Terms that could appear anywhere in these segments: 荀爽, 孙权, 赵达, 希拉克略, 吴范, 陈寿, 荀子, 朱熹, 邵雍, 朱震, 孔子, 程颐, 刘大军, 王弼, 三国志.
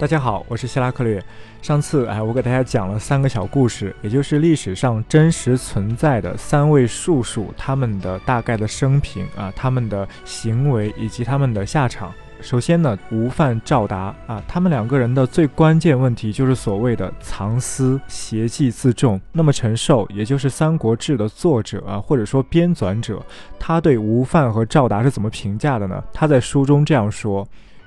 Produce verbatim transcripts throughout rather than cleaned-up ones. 大家好，我是希拉克略。上次哎，我给大家讲了三个小故事，也就是历史上真实存在的三位术数他们的大概的生平啊，他们的行为以及他们的下场。首先呢，吴范、赵达啊，他们两个人的最关键问题就是所谓的藏私、邪计自重。那么陈寿，也就是《三国志》的作者啊，或者说编纂者，他对吴范和赵达是怎么评价的呢？他在书中这样说：“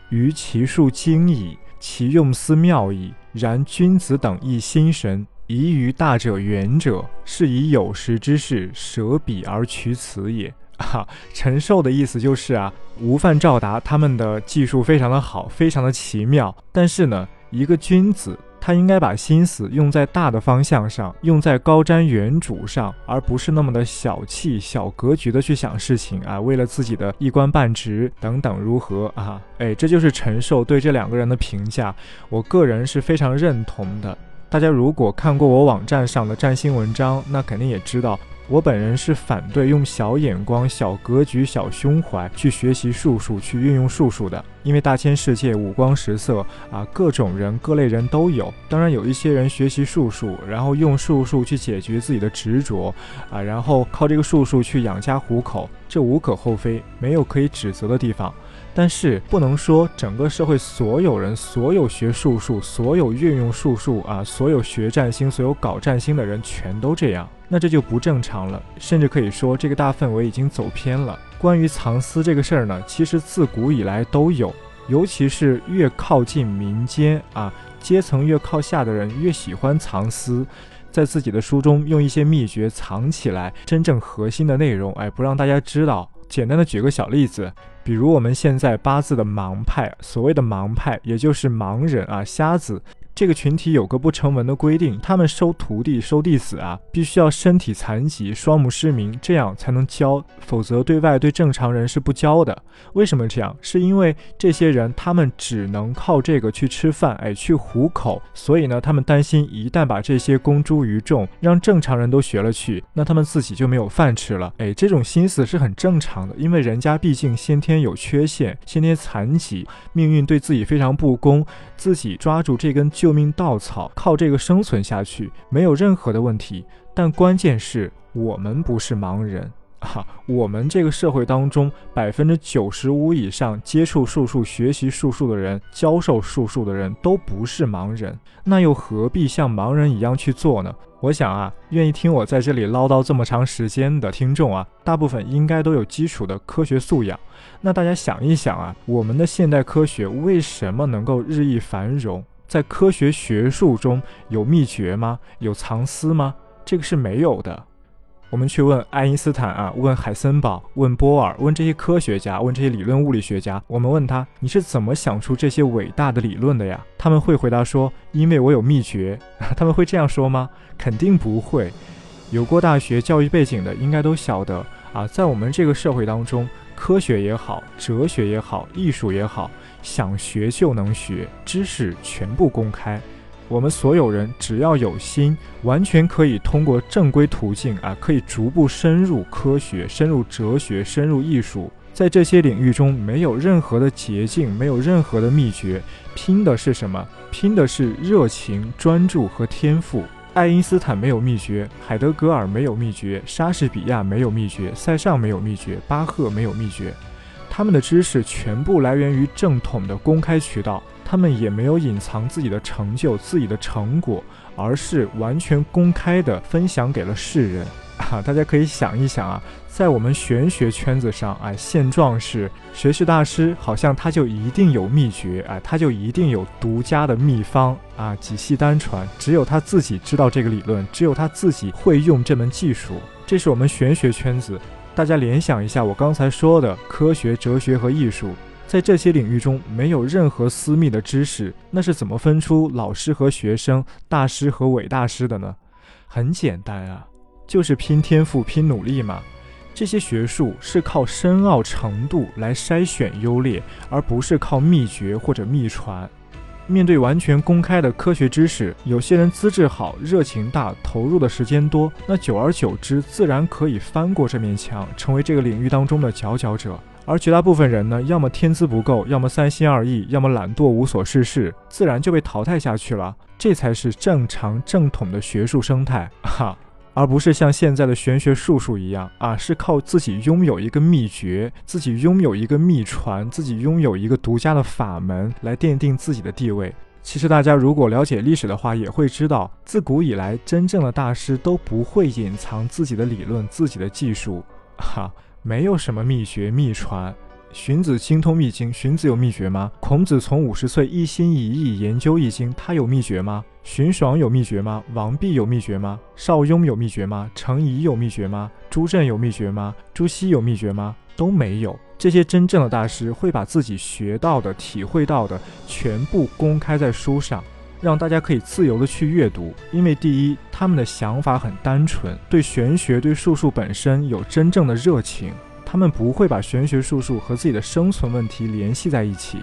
于其术精矣，其用思妙矣，然君子等亦心神，宜于大者远者，是以有识之士舍彼而取此也。”啊，陈寿的意思就是啊，吴范、赵达他们的技术非常的好，非常的奇妙，但是呢，一个君子他应该把心思用在大的方向上，用在高瞻远瞩上，而不是那么的小气、小格局的去想事情啊。为了自己的一官半职等等如何啊？哎，这就是陈寿对这两个人的评价，我个人是非常认同的。大家如果看过我网站上的占星文章，那肯定也知道，我本人是反对用小眼光、小格局、小胸怀去学习术数、去运用术数的，因为大千世界五光十色啊，各种人各类人都有。当然有一些人学习术数，然后用术数去解决自己的执着啊，然后靠这个术数去养家糊口，这无可厚非，没有可以指责的地方。但是不能说整个社会所有人、所有学术数、所有运用术数啊，所有学占星、所有搞占星的人全都这样，那这就不正常了，甚至可以说这个大氛围已经走偏了。关于藏私这个事儿呢，其实自古以来都有，尤其是越靠近民间啊，阶层越靠下的人越喜欢藏私，在自己的书中用一些秘诀藏起来真正核心的内容，哎，不让大家知道。简单的举个小例子，比如我们现在八字的盲派，所谓的盲派也就是盲人啊、瞎子这个群体，有个不成文的规定，他们收徒弟、收弟子啊，必须要身体残疾、双目失明，这样才能教，否则对外对正常人是不教的。为什么这样？是因为这些人他们只能靠这个去吃饭，哎，去糊口，所以呢，他们担心一旦把这些公诸于众，让正常人都学了去，那他们自己就没有饭吃了。哎，这种心思是很正常的，因为人家毕竟先天有缺陷，先天残疾，命运对自己非常不公，自己抓住这根救命稻草，靠这个生存下去，没有任何的问题。但关键是我们不是盲人啊，我们这个社会当中百分之九十五以上接触术数、学习术数的人、教授术数的人都不是盲人，那又何必像盲人一样去做呢？我想啊，愿意听我在这里唠叨这么长时间的听众啊，大部分应该都有基础的科学素养。那大家想一想啊，我们的现代科学为什么能够日益繁荣？在科学学术中有秘诀吗？有藏私吗？这个是没有的。我们去问爱因斯坦啊，问海森堡，问波尔，问这些科学家，问这些理论物理学家，我们问他，你是怎么想出这些伟大的理论的呀？他们会回答说，因为我有秘诀。他们会这样说吗？肯定不会。有过大学教育背景的应该都晓得啊，在我们这个社会当中，科学也好，哲学也好，艺术也好，想学就能学，知识全部公开。我们所有人只要有心，完全可以通过正规途径啊，可以逐步深入科学、深入哲学、深入艺术。在这些领域中，没有任何的捷径，没有任何的秘诀，拼的是什么？拼的是热情、专注和天赋。爱因斯坦没有秘诀，海德格尔没有秘诀，莎士比亚没有秘诀，塞尚没有秘诀，巴赫没有秘诀，他们的知识全部来源于正统的公开渠道，他们也没有隐藏自己的成就、自己的成果，而是完全公开的分享给了世人啊！大家可以想一想啊，在我们玄学圈子上啊，现状是谁是大师，好像他就一定有秘诀啊，他就一定有独家的秘方啊，几系单传，只有他自己知道这个理论，只有他自己会用这门技术。这是我们玄学圈子。大家联想一下我刚才说的科学、哲学和艺术，在这些领域中没有任何私密的知识，那是怎么分出老师和学生、大师和伪大师的呢？很简单啊，就是拼天赋、拼努力嘛。这些学术是靠深奥程度来筛选优劣，而不是靠秘诀或者秘传。面对完全公开的科学知识，有些人资质好、热情大、投入的时间多，那久而久之，自然可以翻过这面墙，成为这个领域当中的佼佼者。而绝大部分人呢，要么天资不够，要么三心二意，要么懒惰无所事事，自然就被淘汰下去了。这才是正常正统的学术生态哈。而不是像现在的玄学术数一样啊，是靠自己拥有一个秘诀，自己拥有一个秘传，自己拥有一个独家的法门来奠定自己的地位。其实大家如果了解历史的话，也会知道自古以来真正的大师都不会隐藏自己的理论，自己的技术哈、啊，没有什么秘诀秘传。荀子精通易经，荀子有秘诀吗？孔子从五十岁一心一意研究易经，他有秘诀吗？荀爽有秘诀吗？王弼有秘诀吗？邵雍有秘诀吗？程颐有秘诀吗？朱震有秘诀吗？朱熹有秘诀吗？都没有。这些真正的大师会把自己学到的、体会到的全部公开在书上，让大家可以自由的去阅读。因为第一，他们的想法很单纯，对玄学、对术数本身有真正的热情，他们不会把玄学术数和自己的生存问题联系在一起。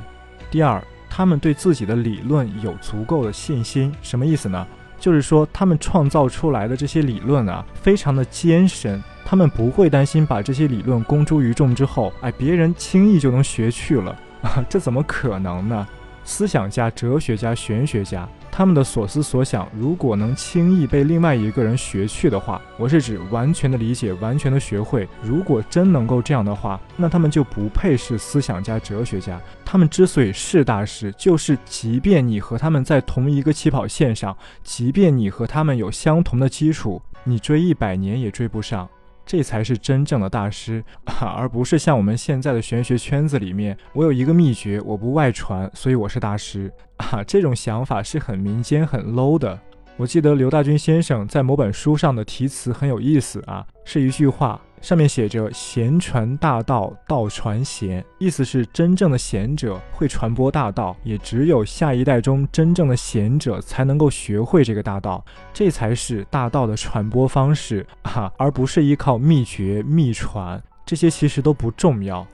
第二，他们对自己的理论有足够的信心。什么意思呢？就是说他们创造出来的这些理论啊，非常的艰深，他们不会担心把这些理论公诸于众之后，哎，别人轻易就能学去了、啊、这怎么可能呢？思想家、哲学家、玄学家，他们的所思所想如果能轻易被另外一个人学去的话，我是指完全的理解、完全的学会，如果真能够这样的话，那他们就不配是思想家、哲学家。他们之所以是大师，就是即便你和他们在同一个起跑线上，即便你和他们有相同的基础，你追一百年也追不上。这才是真正的大师、啊、而不是像我们现在的玄学圈子里面，我有一个秘诀，我不外传，所以我是大师、啊、这种想法是很民间、很 low 的。我记得刘大军先生在某本书上的题词很有意思啊，是一句话，上面写着贤传大道，道传贤，意思是真正的贤者会传播大道，也只有下一代中真正的贤者才能够学会这个大道，这才是大道的传播方式、啊、而不是依靠秘诀秘传，这些其实都不重要。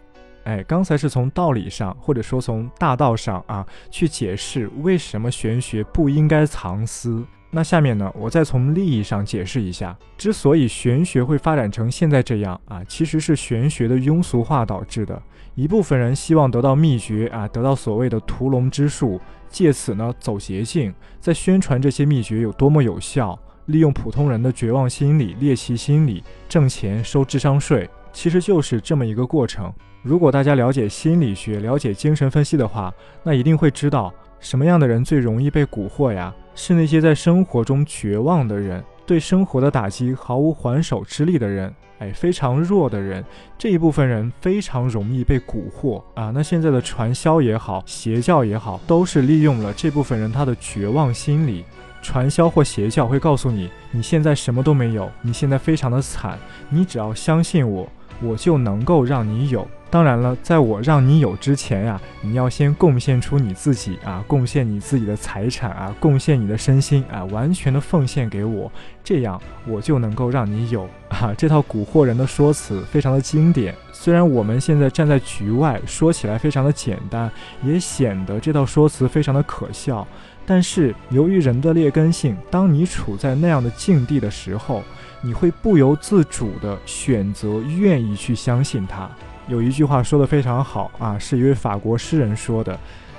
哎，刚才是从道理上，或者说从大道上啊，去解释为什么玄学不应该藏私。那下面呢，我再从利益上解释一下，之所以玄学会发展成现在这样啊，其实是玄学的庸俗化导致的。一部分人希望得到秘诀啊，得到所谓的屠龙之术，借此呢走捷径，在宣传这些秘诀有多么有效，利用普通人的绝望心理、猎奇心理，挣钱收智商税，其实就是这么一个过程。如果大家了解心理学、了解精神分析的话，那一定会知道什么样的人最容易被蛊惑呀？是那些在生活中绝望的人，对生活的打击毫无还手之力的人，哎，非常弱的人，这一部分人非常容易被蛊惑啊。那现在的传销也好，邪教也好，都是利用了这部分人他的绝望心理。传销或邪教会告诉你，你现在什么都没有，你现在非常的惨，你只要相信我，我就能够让你有。当然了，在我让你有之前呀、啊，你要先贡献出你自己啊，贡献你自己的财产啊，贡献你的身心啊，完全的奉献给我，这样我就能够让你有啊。这套蛊惑人的说辞非常的经典，虽然我们现在站在局外说起来非常的简单，也显得这套说辞非常的可笑，但是由于人的劣根性，当你处在那样的境地的时候，你会不由自主的选择愿意去相信它。有一句话说得非常好啊，是一位法国诗人说的，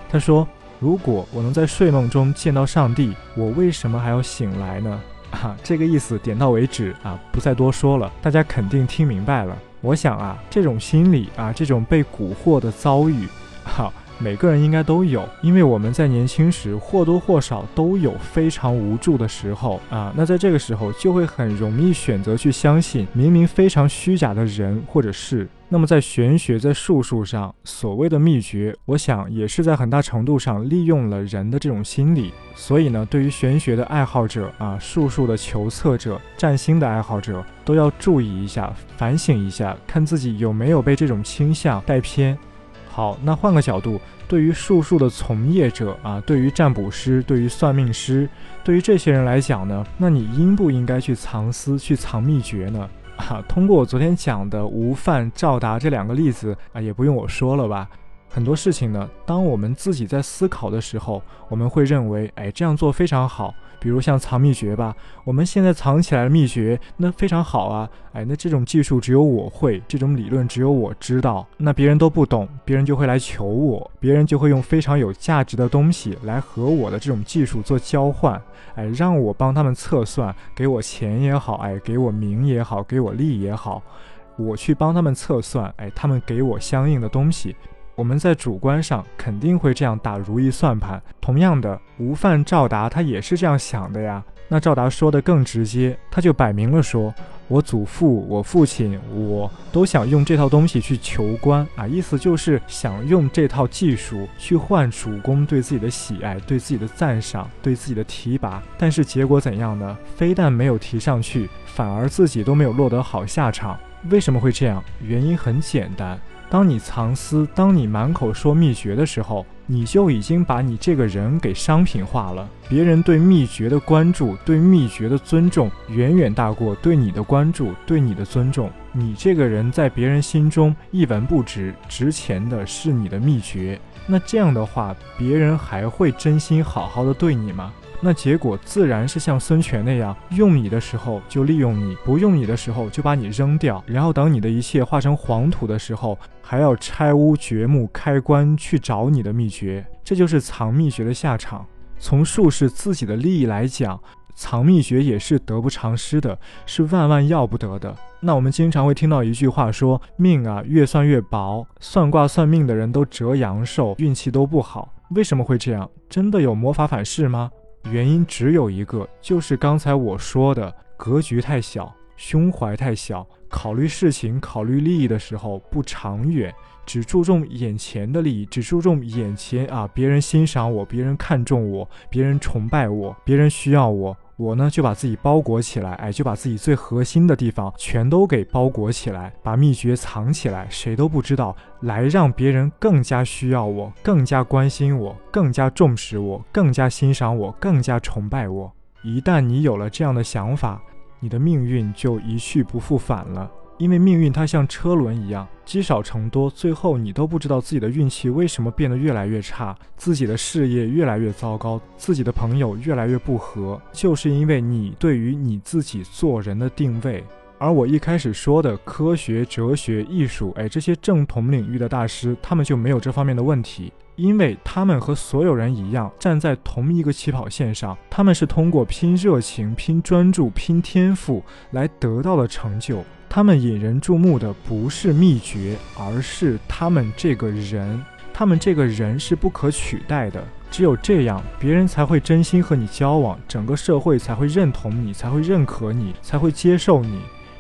他说，如果我能在睡梦中见到上帝，我为什么还要醒来呢？啊，这个意思点到为止啊，不再多说了，大家肯定听明白了。我想啊，这种心理啊，这种被蛊惑的遭遇啊，每个人应该都有，因为我们在年轻时或多或少都有非常无助的时候啊，那在这个时候就会很容易选择去相信明明非常虚假的人或者事。那么在玄学、在术数上所谓的秘诀，我想也是在很大程度上利用了人的这种心理。所以呢，对于玄学的爱好者啊，术数的求测者，占星的爱好者，都要注意一下，反省一下，看自己有没有被这种倾向带偏。好，那换个角度，对于术数的从业者啊，对于占卜师，对于算命师，对于这些人来讲呢，那你应不应该去藏私、去藏秘诀呢？啊，通过我昨天讲的吴范、赵达这两个例子啊，也不用我说了吧。很多事情呢，当我们自己在思考的时候，我们会认为，哎，这样做非常好。比如像藏秘诀吧，我们现在藏起来的秘诀，那非常好啊。哎，那这种技术只有我会，这种理论只有我知道，那别人都不懂，别人就会来求我，别人就会用非常有价值的东西来和我的这种技术做交换，哎，让我帮他们测算，给我钱也好，哎，给我名也好，给我利也好，我去帮他们测算，哎，他们给我相应的东西。我们在主观上肯定会这样打如意算盘。同样的，吴范赵达他也是这样想的呀。那赵达说的更直接，他就摆明了说，我祖父、我父亲，我都想用这套东西去求官啊，意思就是想用这套技术去换主公对自己的喜爱、对自己的赞赏、对自己的提拔。但是结果怎样呢？非但没有提上去，反而自己都没有落得好下场。为什么会这样？原因很简单。当你藏私，当你满口说秘诀的时候，你就已经把你这个人给商品化了。别人对秘诀的关注，对秘诀的尊重，远远大过对你的关注，对你的尊重。你这个人在别人心中一文不值，值钱的是你的秘诀。那这样的话，别人还会真心好好的对你吗？那结果自然是像孙权那样，用你的时候就利用你，不用你的时候就把你扔掉，然后等你的一切化成黄土的时候，还要拆屋掘墓开棺去找你的秘诀。这就是藏秘诀的下场。从术士自己的利益来讲，藏秘诀也是得不偿失的，是万万要不得的。那我们经常会听到一句话说，命啊越算越薄，算卦算命的人都折阳寿，运气都不好。为什么会这样？真的有魔法反噬吗？原因只有一个，就是刚才我说的，格局太小，胸怀太小，考虑事情、考虑利益的时候不长远，只注重眼前的利益，只注重眼前啊，别人欣赏我，别人看重我，别人崇拜我，别人需要我，我呢就把自己包裹起来，哎，就把自己最核心的地方全都给包裹起来，把秘诀藏起来，谁都不知道，来让别人更加需要我，更加关心我，更加重视我，更加欣赏我，更加崇拜我。一旦你有了这样的想法，你的命运就一去不复返了。因为命运它像车轮一样，积少成多，最后你都不知道自己的运气为什么变得越来越差，自己的事业越来越糟糕，自己的朋友越来越不和，就是因为你对于你自己做人的定位。而我一开始说的科学、哲学、艺术，哎，这些正统领域的大师，他们就没有这方面的问题，因为他们和所有人一样，站在同一个起跑线上，他们是通过拼热情、拼专注、拼天赋来得到的成就。他们引人注目的不是秘诀，而是他们这个人，他们这个人是不可取代的。只有这样，别人才会真心和你交往，整个社会才会认同你，才会认可你，才会接受你。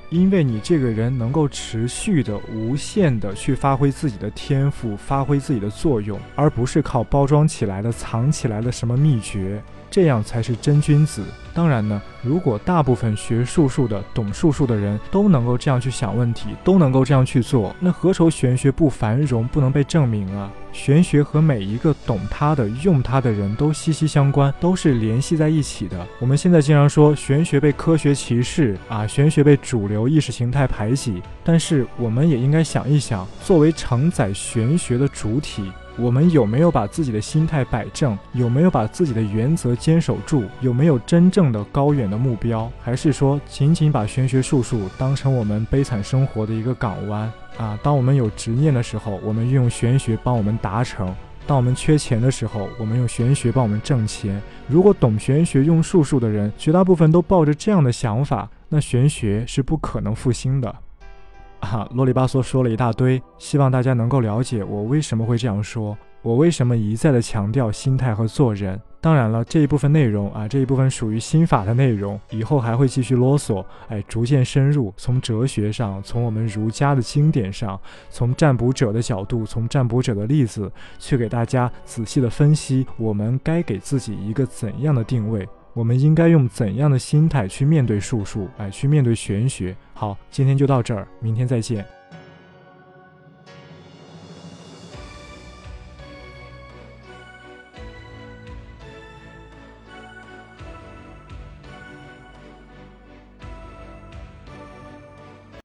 因为你这个人能够持续的、无限的去发挥自己的天赋，发挥自己的作用，而不是靠包装起来的、藏起来的什么秘诀，这样才是真君子。当然呢，如果大部分学术术的、懂术术的人都能够这样去想问题，都能够这样去做，那何愁玄学不繁荣、不能被证明啊？玄学和每一个懂它的、用它的人都息息相关，都是联系在一起的。我们现在经常说玄学被科学歧视啊，玄学被主流意识形态排挤，但是我们也应该想一想，作为承载玄学的主体，我们有没有把自己的心态摆正？有没有把自己的原则坚守住？有没有真正的高远的目标？还是说仅仅把玄学术数当成我们悲惨生活的一个港湾啊？当我们有执念的时候，我们运用玄学帮我们达成；当我们缺钱的时候，我们用玄学帮我们挣钱。如果懂玄学、用术数的人，绝大部分都抱着这样的想法，那玄学是不可能复兴的。啊，啰里吧嗦说了一大堆，希望大家能够了解我为什么会这样说，我为什么一再的强调心态和做人。当然了，这一部分内容啊，这一部分属于心法的内容，以后还会继续啰嗦，哎，逐渐深入，从哲学上，从我们儒家的经典上，从占卜者的角度，从占卜者的例子，去给大家仔细的分析，我们该给自己一个怎样的定位。我们应该用怎样的心态去面对术数，哎，去面对玄学。好，今天就到这儿，明天再见。